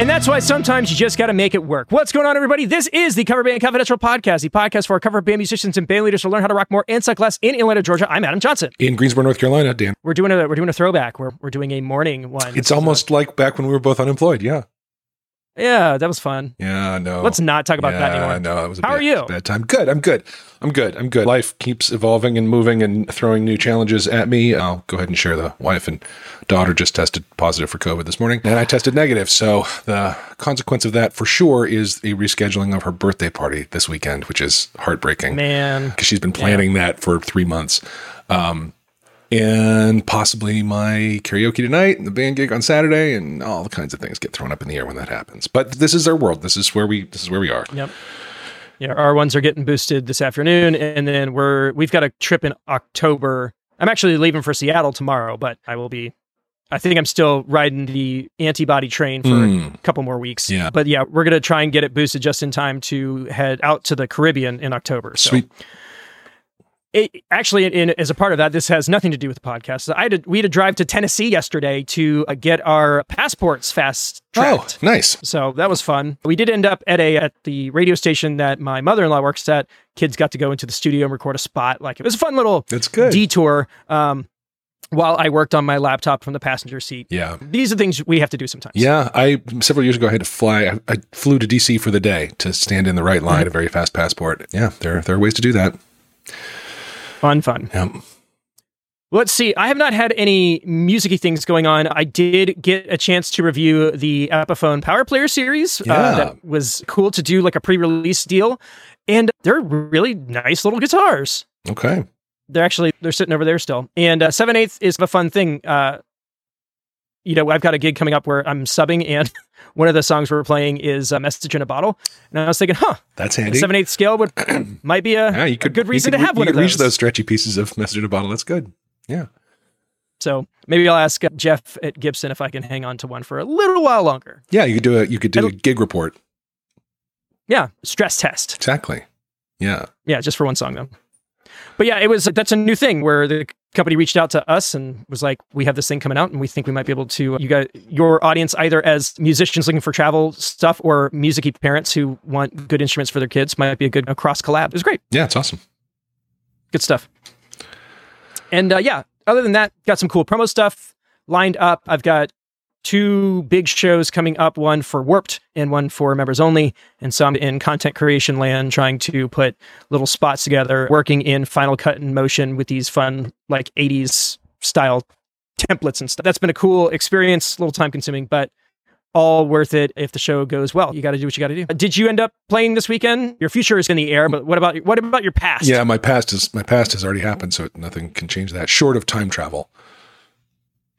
And that's why sometimes you just got to make it work. What's going on, everybody? This is the Cover Band Confidential Podcast, the podcast for our cover band musicians and band leaders to learn how to rock more and suck less in Atlanta, Georgia. I'm Adam Johnson. In Greensboro, North Carolina, Dan. We're doing a throwback. We're doing a morning one. It's almost like back when we were both unemployed, yeah. Yeah, that was fun. Yeah, no. Let's not talk about that anymore. No, it was a bad time. Good. I'm good. Life keeps evolving and moving and throwing new challenges at me. I'll go ahead and share the wife and daughter just tested positive for COVID this morning, and I tested negative. So the consequence of that for sure is a rescheduling of her birthday party this weekend, which is heartbreaking. Man. Because she's been planning that for 3 months. And possibly my karaoke tonight and the band gig on Saturday and all the kinds of things get thrown up in the air when that happens. But this is our world. This is where we are. Yep. Yeah. Our ones are getting boosted this afternoon, and then we've got a trip in October. I'm actually leaving for Seattle tomorrow, but I think I'm still riding the antibody train for a couple more weeks. Yeah. But yeah, we're going to try and get it boosted just in time to head out to the Caribbean in October. So. Sweet. As a part of that, this has nothing to do with the podcast. We had to drive to Tennessee yesterday to get our passports fast-tracked. Oh, nice. So that was fun. We did end up at the radio station that my mother-in-law works at. Kids got to go into the studio and record a spot. Like, it was a fun little detour while I worked on my laptop from the passenger seat. Yeah. These are things we have to do sometimes. Yeah. Several years ago, I had to fly. I flew to D.C. for the day to stand in the right line, a very fast passport. Yeah, there are ways to do that. Fun. Yep. Let's see. I have not had any music-y things going on. I did get a chance to review the Epiphone Power Player series. Yeah. That was cool to do like a pre-release deal. And they're really nice little guitars. Okay. They're sitting over there still. And 7/8 is a fun thing. I've got a gig coming up where I'm subbing, and one of the songs we're playing is "A Message in a Bottle." And I was thinking, that's handy. 7/8 scale might be a good reason to have one of those. You could reach those stretchy pieces of "Message in a Bottle." That's good. Yeah. So maybe I'll ask Jeff at Gibson if I can hang on to one for a little while longer. Yeah, you could do a gig report. Yeah, stress test. Exactly. Yeah. Yeah, just for one song though. But yeah, that's a new thing where the company reached out to us and was like, we have this thing coming out and we think we might be able to, you got your audience either as musicians looking for travel stuff or music-y parents who want good instruments for their kids might be a good cross collab. It was great. Yeah, it's awesome. Good stuff. And other than that, got some cool promo stuff lined up. I've got 2 big shows coming up, one for Warped and one for Members Only. And so I'm in content creation land trying to put little spots together, working in Final Cut and Motion with these fun, like 80s style templates and stuff. That's been a cool experience, a little time consuming, but all worth it if the show goes well. You got to do what you got to do. Did you end up playing this weekend? Your future is in the air, but what about your past? Yeah, my past has already happened, so nothing can change that short of time travel.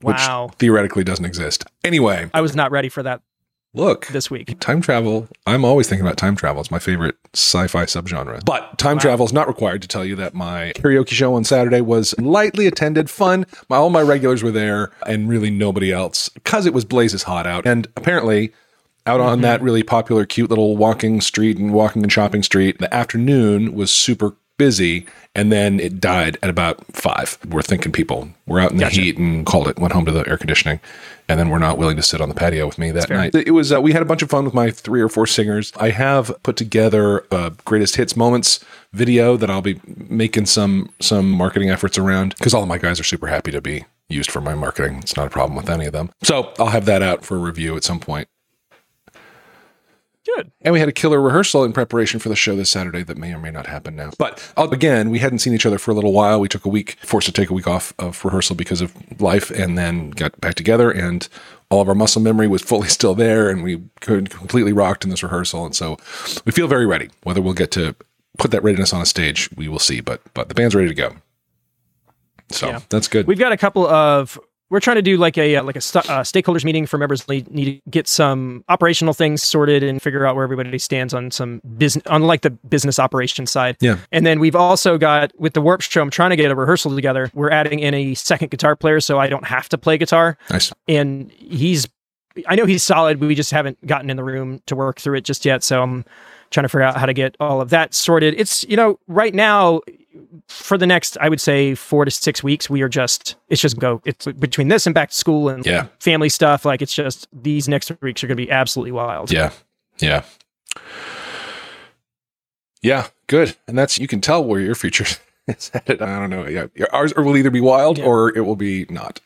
Wow. Which theoretically doesn't exist. Anyway. I was not ready for that. Look. This week. Time travel. I'm always thinking about time travel. It's my favorite sci-fi subgenre. But time travel is not required to tell you that my karaoke show on Saturday was lightly attended, fun. All my regulars were there and really nobody else because it was blazes hot out. And apparently out on that really popular, cute little walking and shopping street, the afternoon was super busy, and then it died at about 5. We're thinking people were out in the heat and called it, went home to the air conditioning, and then we're not willing to sit on the patio with me that night. It was we had a bunch of fun with my 3 or 4 singers. I have put together a greatest hits moments video that I'll be making some marketing efforts around because all of my guys are super happy to be used for my marketing. It's not a problem with any of them. So I'll have that out for review at some point. Good. And we had a killer rehearsal in preparation for the show this Saturday that may or may not happen now. But again, we hadn't seen each other for a little while. We forced to take a week off of rehearsal because of life, and then got back together, and all of our muscle memory was fully still there, and we completely rocked in this rehearsal. And so we feel very ready. Whether we'll get to put that readiness on a stage, we will see. But the band's ready to go. So that's good. We've got a couple of... We're trying to do like a stakeholders meeting for members. We need to get some operational things sorted and figure out where everybody stands on some business, on like the business operations side. Yeah. And then we've also got with the Warped show, I'm trying to get a rehearsal together. We're adding in a second guitar player, so I don't have to play guitar. Nice. And I know he's solid. We just haven't gotten in the room to work through it just yet. So I'm trying to figure out how to get all of that sorted. It's right now for the next, I would say 4 to 6 weeks, we are just, it's just go, it's between this and back to school and family stuff. Like, it's just, these next 3 weeks are going to be absolutely wild. Yeah. Good. And that's, you can tell where your future is headed. I don't know. Yeah. Ours will either be wild or it will be not.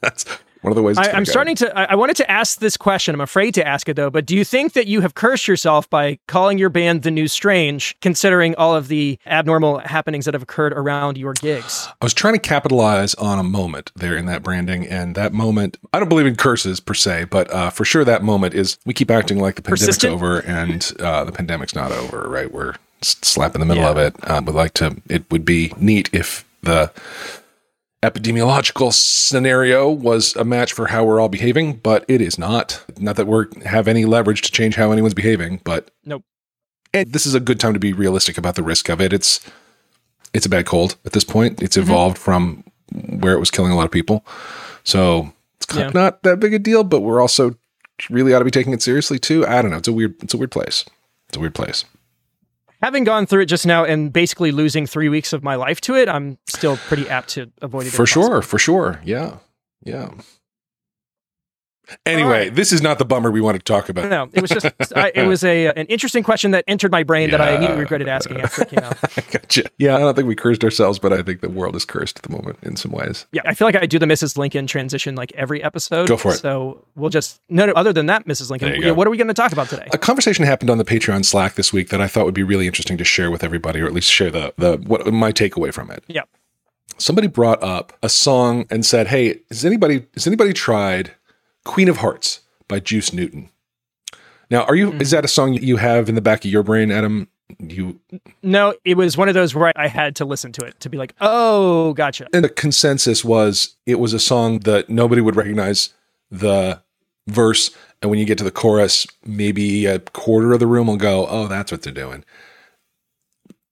That's one of the ways. I'm starting to, I wanted to ask this question. I'm afraid to ask it though, but do you think that you have cursed yourself by calling your band The New Strange, considering all of the abnormal happenings that have occurred around your gigs? I was trying to capitalize on a moment there in that branding, and that moment, I don't believe in curses per se, but for sure that moment is, we keep acting like the pandemic's over and the pandemic's not over, right? We're slap in the middle of it. We'd like to, it would be neat if the epidemiological scenario was a match for how we're all behaving, but it is not. Not that we have any leverage to change how anyone's behaving, but nope. And this is a good time to be realistic about the risk of it. It's a bad cold at this point. It's evolved from where it was killing a lot of people. So it's kind of not that big a deal, but we're also really ought to be taking it seriously too. I don't know. It's a weird place. Having gone through it just now and basically losing 3 weeks of my life to it, I'm still pretty apt to avoid it. For sure. Yeah. Anyway, this is not the bummer we wanted to talk about. No, it was just, it was an interesting question that entered my brain that I immediately regretted asking after it came out. Gotcha. Yeah, I don't think we cursed ourselves, but I think the world is cursed at the moment in some ways. Yeah, I feel like I do the Mrs. Lincoln transition like every episode. Go for it. So we'll just, no, other than that, Mrs. Lincoln, what are we going to talk about today? A conversation happened on the Patreon Slack this week that I thought would be really interesting to share with everybody, or at least share what my takeaway from it. Yeah. Somebody brought up a song and said, hey, has anybody tried Queen of Hearts by Juice Newton? Now, is that a song you have in the back of your brain, Adam? No, it was one of those where I had to listen to it to be like, oh, gotcha. And the consensus was it was a song that nobody would recognize the verse. And when you get to the chorus, maybe a quarter of the room will go, oh, that's what they're doing.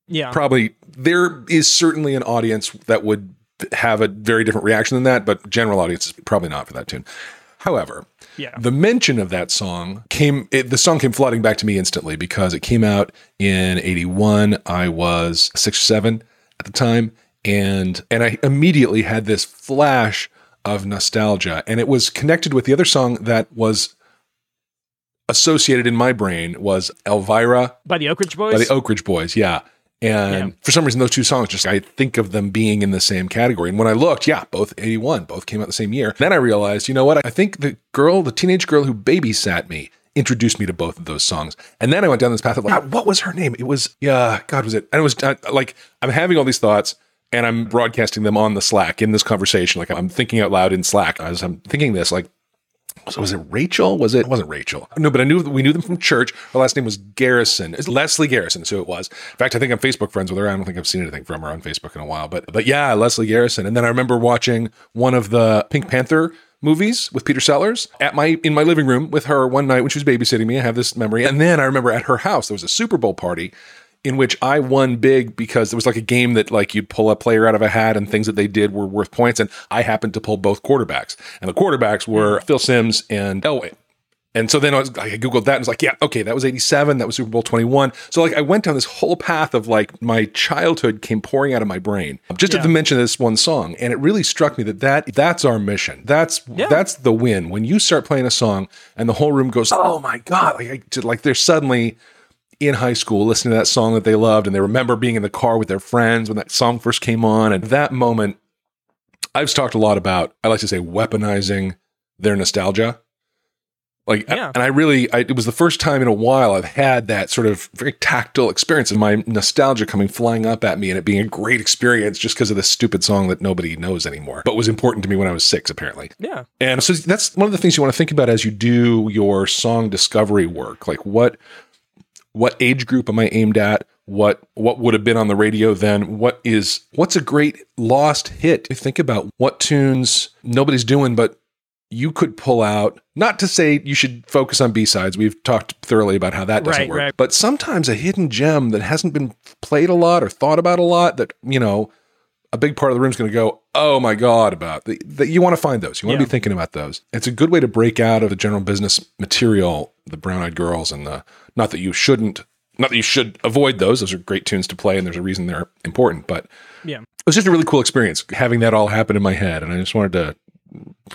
Yeah. Probably there is certainly an audience that would have a very different reaction than that, but general audience is probably not for that tune. However, the mention of that song came flooding back to me instantly because it came out in 81. I was 6 or 7 at the time. And I immediately had this flash of nostalgia, and it was connected with the other song that was associated in my brain was Elvira by the Oak Ridge Boys. Yeah. And for some reason, those two songs, just I think of them being in the same category. And when I looked, both 81, both came out the same year. Then I realized, you know what? I think the teenage girl who babysat me introduced me to both of those songs. And then I went down this path of like, what was her name? It was, was it? And it was like, I'm having all these thoughts and I'm broadcasting them on the Slack in this conversation. Like I'm thinking out loud in Slack as I'm thinking this, like, so was it Rachel? It wasn't Rachel. No, but we knew them from church. Her last name was Garrison. It's Leslie Garrison is who it was. In fact, I think I'm Facebook friends with her. I don't think I've seen anything from her on Facebook in a while. But yeah, Leslie Garrison. And then I remember watching one of the Pink Panther movies with Peter Sellers in my living room with her one night when she was babysitting me. I have this memory. And then I remember at her house, there was a Super Bowl party in which I won big because it was like a game that like you'd pull a player out of a hat and things that they did were worth points. And I happened to pull both quarterbacks, and the quarterbacks were Phil Simms and Elway. And so then I Googled that and was like, yeah, okay, that was 87. That was Super Bowl 21. So like I went down this whole path of like my childhood came pouring out of my brain just at the mention of this one song. And it really struck me that's our mission. That's the win. When you start playing a song and the whole room goes, oh my God, like they're suddenly in high school, listening to that song that they loved, and they remember being in the car with their friends when that song first came on. And that moment, I've talked a lot about, I like to say, weaponizing their nostalgia. And it was the first time in a while I've had that sort of very tactile experience of my nostalgia coming flying up at me and it being a great experience just because of this stupid song that nobody knows anymore, but was important to me when I was 6, apparently. Yeah. And so that's one of the things you want to think about as you do your song discovery work. Like what age group am I aimed at? What would have been on the radio then? What's a great lost hit? Think about what tunes nobody's doing, but you could pull out. Not to say you should focus on B-sides. We've talked thoroughly about how that doesn't work. Right. But sometimes a hidden gem that hasn't been played a lot or thought about a lot that, you know, a big part of the room is going to go, oh my God, about that. You want to find those. You want to be thinking about those. It's a good way to break out of the general business material, the Brown Eyed Girls and not that you shouldn't Not that you should avoid those are great tunes to play and there's a reason they're important, but yeah, it was just a really cool experience having that all happen in my head, and I just wanted to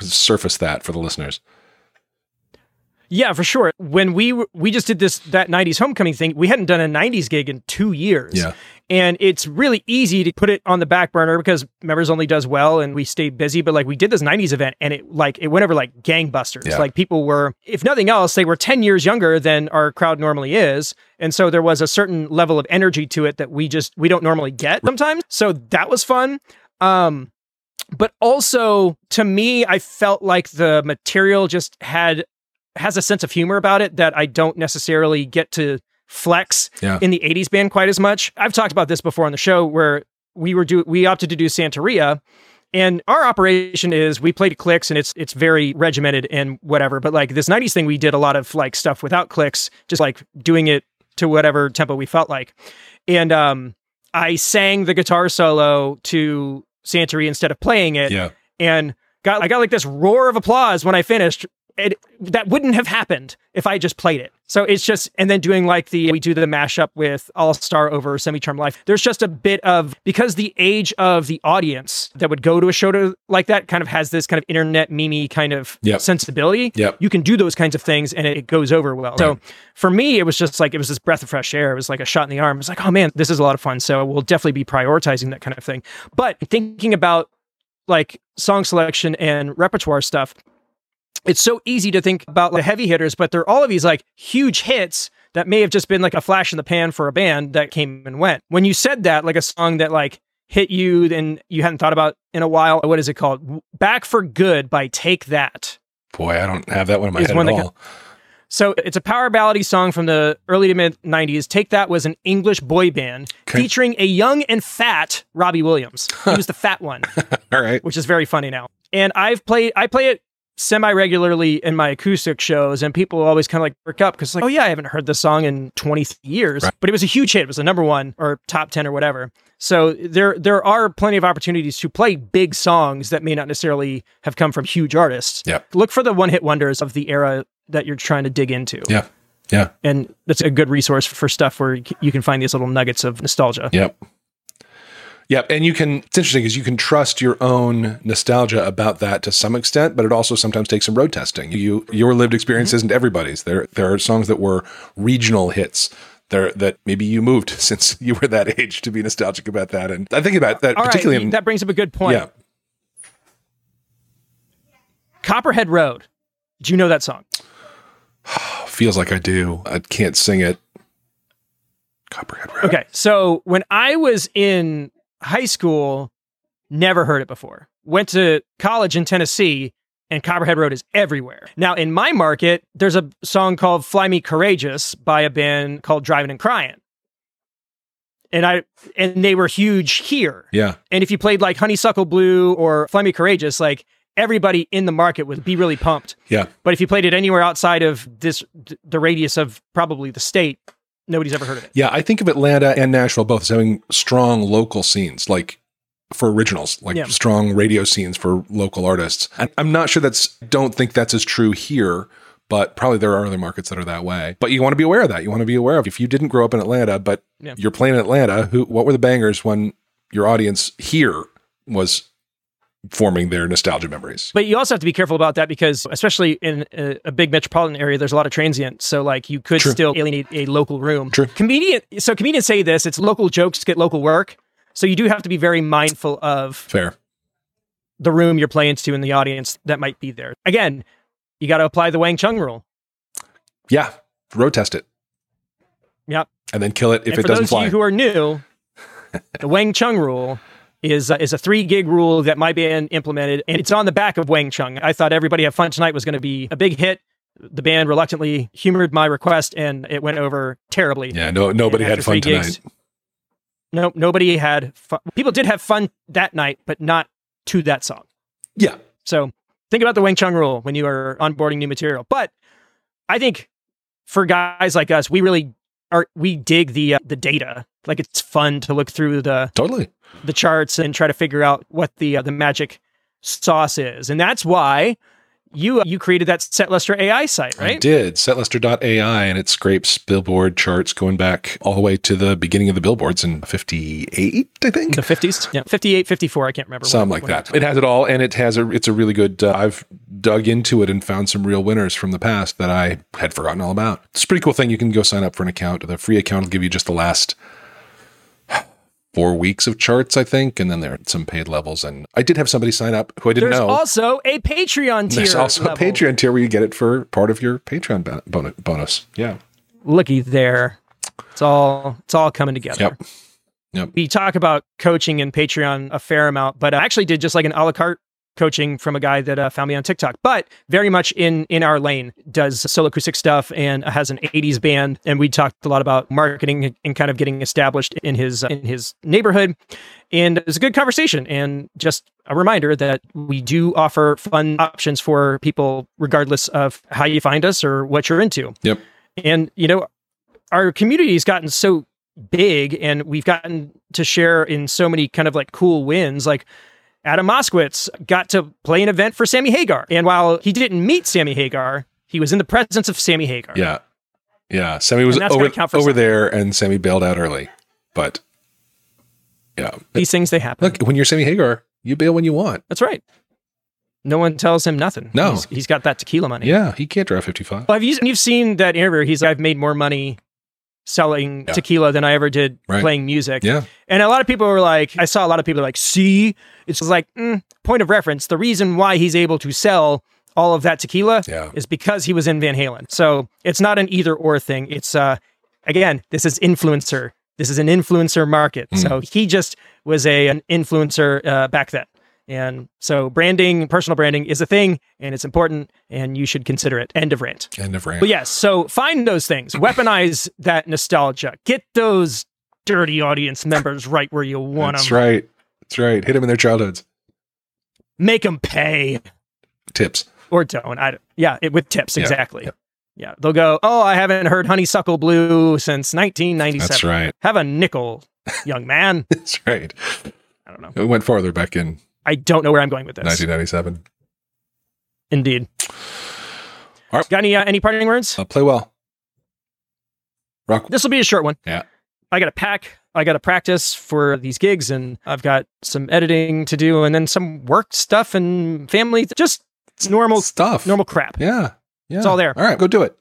surface that for the listeners. Yeah, for sure. When we just did that 90s homecoming thing, we hadn't done a 90s gig in 2 years. Yeah. And it's really easy to put it on the back burner because Members Only does well and we stayed busy, but like we did this 90s event and it went over like gangbusters. Yeah. Like people were, if nothing else, they were 10 years younger than our crowd normally is. And so there was a certain level of energy to it that we don't normally get sometimes. So that was fun. But also to me, I felt like the material just has a sense of humor about it that I don't necessarily get to flex in the 80s band quite as much. I've talked about this before on the show where we opted to do Santeria, and our operation is we play to clicks and it's very regimented and whatever. But like this 90s thing, we did a lot of like stuff without clicks, just like doing it to whatever tempo we felt like. And I sang the guitar solo to Santeria instead of playing it. Yeah. And I got like this roar of applause when I finished. That wouldn't have happened if I just played it. So it's just, and then doing like we do the mashup with All Star over Semi-Charm Life. There's just a bit of, because the age of the audience that would go to a show like that kind of has this kind of internet meme-y kind of sensibility. Yep. You can do those kinds of things and it goes over well. Right. So for me, it was just like, it was this breath of fresh air. It was like a shot in the arm. It's like, oh man, this is a lot of fun. So we'll definitely be prioritizing that kind of thing. But thinking about like song selection and repertoire stuff, it's so easy to think about the heavy hitters, but they're all of these like huge hits that may have just been like a flash in the pan for a band that came and went. When you said that, like a song that like hit you and you hadn't thought about in a while, what is it called? Back for Good by Take That. Boy, I don't have that one in my head at all. So it's a power ballady song from the early to mid 90s. Take That was an English boy band featuring a young and fat Robbie Williams. He was the fat one. All right. Which is very funny now. And I play it semi-regularly in my acoustic shows, and people always kind of like perk up because like, oh yeah, I haven't heard this song in 23 years, right. But it was a huge hit. It was the number one or top 10 or whatever. So there are plenty of opportunities to play big songs that may not necessarily have come from huge artists. Yeah. Look for the one-hit wonders of the era that you're trying to dig into. Yeah. Yeah. And that's a good resource for stuff where you can find these little nuggets of nostalgia. Yep. Yeah, and it's interesting because you can trust your own nostalgia about that to some extent, but it also sometimes takes some road testing. Your lived experience isn't everybody's. There are songs that were regional hits there that maybe you moved since you were that age to be nostalgic about that. And I think about that particularly. Right, that brings up a good point. Yeah. Copperhead Road. Do you know that song? Feels like I do. I can't sing it. Copperhead Road. Okay, so when I was in high school, never heard it before. Went to college in Tennessee, and Copperhead Road is everywhere. Now, in my market, there's a song called Fly Me Courageous by a band called Driving and Crying. And they were huge here. Yeah. And if you played like Honeysuckle Blue or Fly Me Courageous, like everybody in the market would be really pumped. Yeah. But if you played it anywhere outside of the radius of probably the state, nobody's ever heard of it. Yeah, I think of Atlanta and Nashville both as having strong local scenes, like for originals, strong radio scenes for local artists. I'm not sure don't think that's as true here, but probably there are other markets that are that way. But you want to be aware of that. You want to be aware of if you didn't grow up in Atlanta, but you're playing in Atlanta, what were the bangers when your audience here was forming their nostalgia memories. But you also have to be careful about that because especially in a big metropolitan area, there's a lot of transient. So like you could still alienate a local room. True. Comedians say this, it's local jokes get local work. So you do have to be very mindful of the room you're playing to and the audience that might be there. Again, you got to apply the Wang Chung rule. Yeah. Road test it. Yep. And then kill it if it doesn't fly. For those of you who are new, the Wang Chung rule is a 3-gig rule that my band implemented, and it's on the back of Wang Chung. I thought Everybody Have Fun Tonight was going to be a big hit. The band reluctantly humored my request, and it went over terribly. Yeah, nobody had fun tonight. Nope, nobody had fun. People did have fun that night, but not to that song. Yeah. So think about the Wang Chung rule when you are onboarding new material. But I think for guys like us, we really dig the data. Like it's fun to look through the charts and try to figure out what the magic sauce is. And that's why You created that Setluster AI site, right? I did, Setluster.ai, and it scrapes Billboard charts going back all the way to the beginning of the Billboards in 58, I think. The 50s? Yeah, 58, 54, I can't remember. Something like that. It has it all, and it has it's a really good, I've dug into it and found some real winners from the past that I had forgotten all about. It's a pretty cool thing. You can go sign up for an account. The free account will give you just the last 4 weeks of charts, I think, and then there are some paid levels. And I did have somebody sign up who I didn't know. There's also a Patreon tier. There's also a Patreon tier where you get it for part of your Patreon bonus. Yeah. Looky there. It's all coming together. Yep. We talk about coaching and Patreon a fair amount, but I actually did just like an a la carte coaching from a guy that found me on TikTok, but very much in our lane, does solo acoustic stuff and has an 80s band. And we talked a lot about marketing and kind of getting established in his neighborhood. And it was a good conversation. And just a reminder that we do offer fun options for people, regardless of how you find us or what you're into. Yep. And, our community has gotten so big and we've gotten to share in so many kind of like cool wins. Like, Adam Moskowitz got to play an event for Sammy Hagar. And while he didn't meet Sammy Hagar, he was in the presence of Sammy Hagar. Yeah. Yeah. Sammy was over there and Sammy bailed out early. But yeah. These things, they happen. Look, when you're Sammy Hagar, you bail when you want. That's right. No one tells him nothing. No. He's got that tequila money. Yeah. He can't drive 55. Well, you've seen that interview. He's like, I've made more money selling tequila than I ever did playing music. Yeah. And a lot of people were like, I saw a lot of people like, see, it's like point of reference. The reason why he's able to sell all of that tequila is because he was in Van Halen. So it's not an either or thing. It's again, this is influencer. This is an influencer market. Mm. So he just was an influencer back then. And so branding, personal branding is a thing and it's important and you should consider it. End of rant. But yes, so find those things. Weaponize that nostalgia. Get those dirty audience members right where you want them. That's right. Hit them in their childhoods. Make them pay. Tips. Or don't. With tips, exactly. Yeah, they'll go, oh, I haven't heard Honeysuckle Blue since 1997. That's right. Have a nickel, young man. That's right. I don't know. It went farther back in. I don't know where I'm going with this. 1997. Indeed. All right. Got any parting words? Play well. Rock. This will be a short one. Yeah. I got to pack. I got to practice for these gigs, and I've got some editing to do, and then some work stuff and family. Just normal stuff. Normal crap. Yeah. It's all there. All right. Go do it.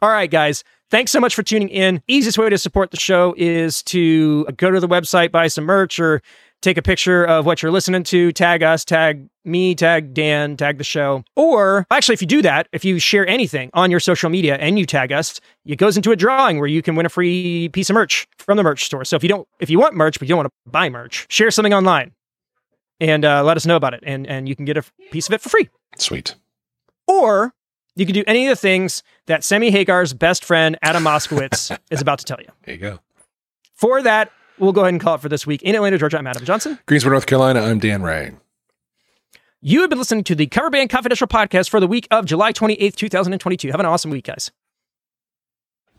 All right, guys. Thanks so much for tuning in. Easiest way to support the show is to go to the website, buy some merch, or take a picture of what you're listening to, tag us, tag me, tag Dan, tag the show. Or actually, if you do that, if you share anything on your social media and you tag us, it goes into a drawing where you can win a free piece of merch from the merch store. So if you want merch, but you don't want to buy merch, share something online and let us know about it. And you can get a piece of it for free. Sweet. Or you can do any of the things that Sammy Hagar's best friend, Adam Moskowitz, is about to tell you. There you go. For that, we'll go ahead and call it for this week. In Atlanta, Georgia, I'm Adam Johnson. Greensboro, North Carolina, I'm Dan Ray. You have been listening to the Cover Band Confidential podcast for the week of July 28th, 2022. Have an awesome week, guys.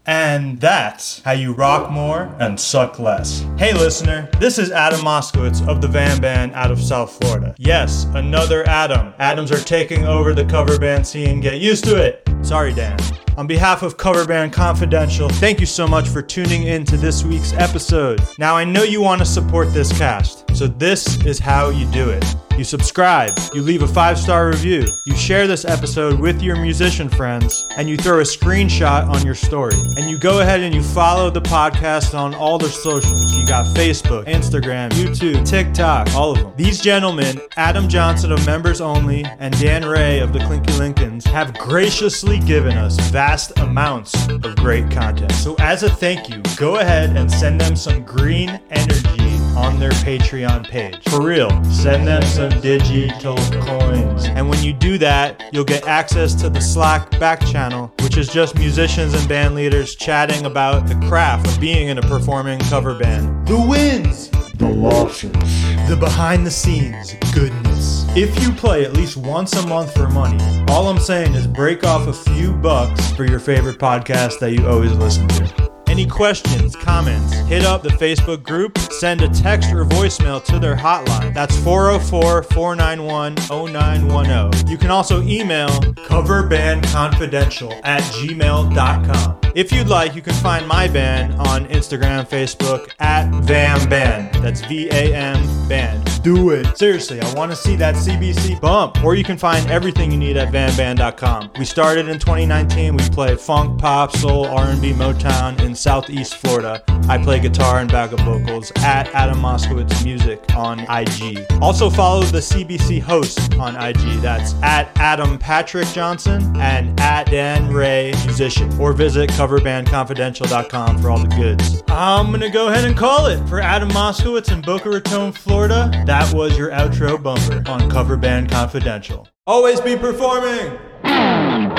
And that's how you rock more and suck less. Hey, listener, this is Adam Moskowitz of the VamBand out of South Florida. Yes, another Adam. Adams are taking over the cover band scene. Get used to it. Sorry, Dan. On behalf of Cover Band Confidential, thank you so much for tuning in to this week's episode. Now, I know you want to support this cast, so this is how you do it. You subscribe, you leave a 5-star review, you share this episode with your musician friends, and you throw a screenshot on your story. And you go ahead and you follow the podcast on all their socials. You got Facebook, Instagram, YouTube, TikTok, all of them. These gentlemen, Adam Johnson of Members Only and Dan Ray of the Clinky Lincolns, have graciously given us vast amounts of great content. So as a thank you, go ahead and send them some green energy on their Patreon page. For real, send them some digital coins. And when you do that, you'll get access to the Slack back channel, which is just musicians and band leaders chatting about the craft of being in a performing cover band. The wins! The losses. The behind the scenes goodness. If you play at least once a month for money, all I'm saying is break off a few bucks for your favorite podcast that you always listen to. Any questions, comments, hit up the Facebook group, send a text or voicemail to their hotline. That's 404-491-0910. You can also email coverbandconfidential@gmail.com. If you'd like, you can find my band on Instagram, Facebook, at VamBand. That's V-A-M Band. Do it. Seriously, I want to see that CBC bump. Or you can find everything you need at VamBand.com. We started in 2019. We played funk, pop, soul, R&B, Motown in Southeast Florida. I play guitar and backup vocals at Adam Moskowitz Music on IG. Also follow the CBC host on IG. That's at Adam Patrick Johnson and at Dan Ray Musician. Or visit coverbandconfidential.com for all the goods. I'm going to go ahead and call it. For Adam Moskowitz in Boca Raton, Florida, that was your outro bumper on Cover Band Confidential. Always be performing!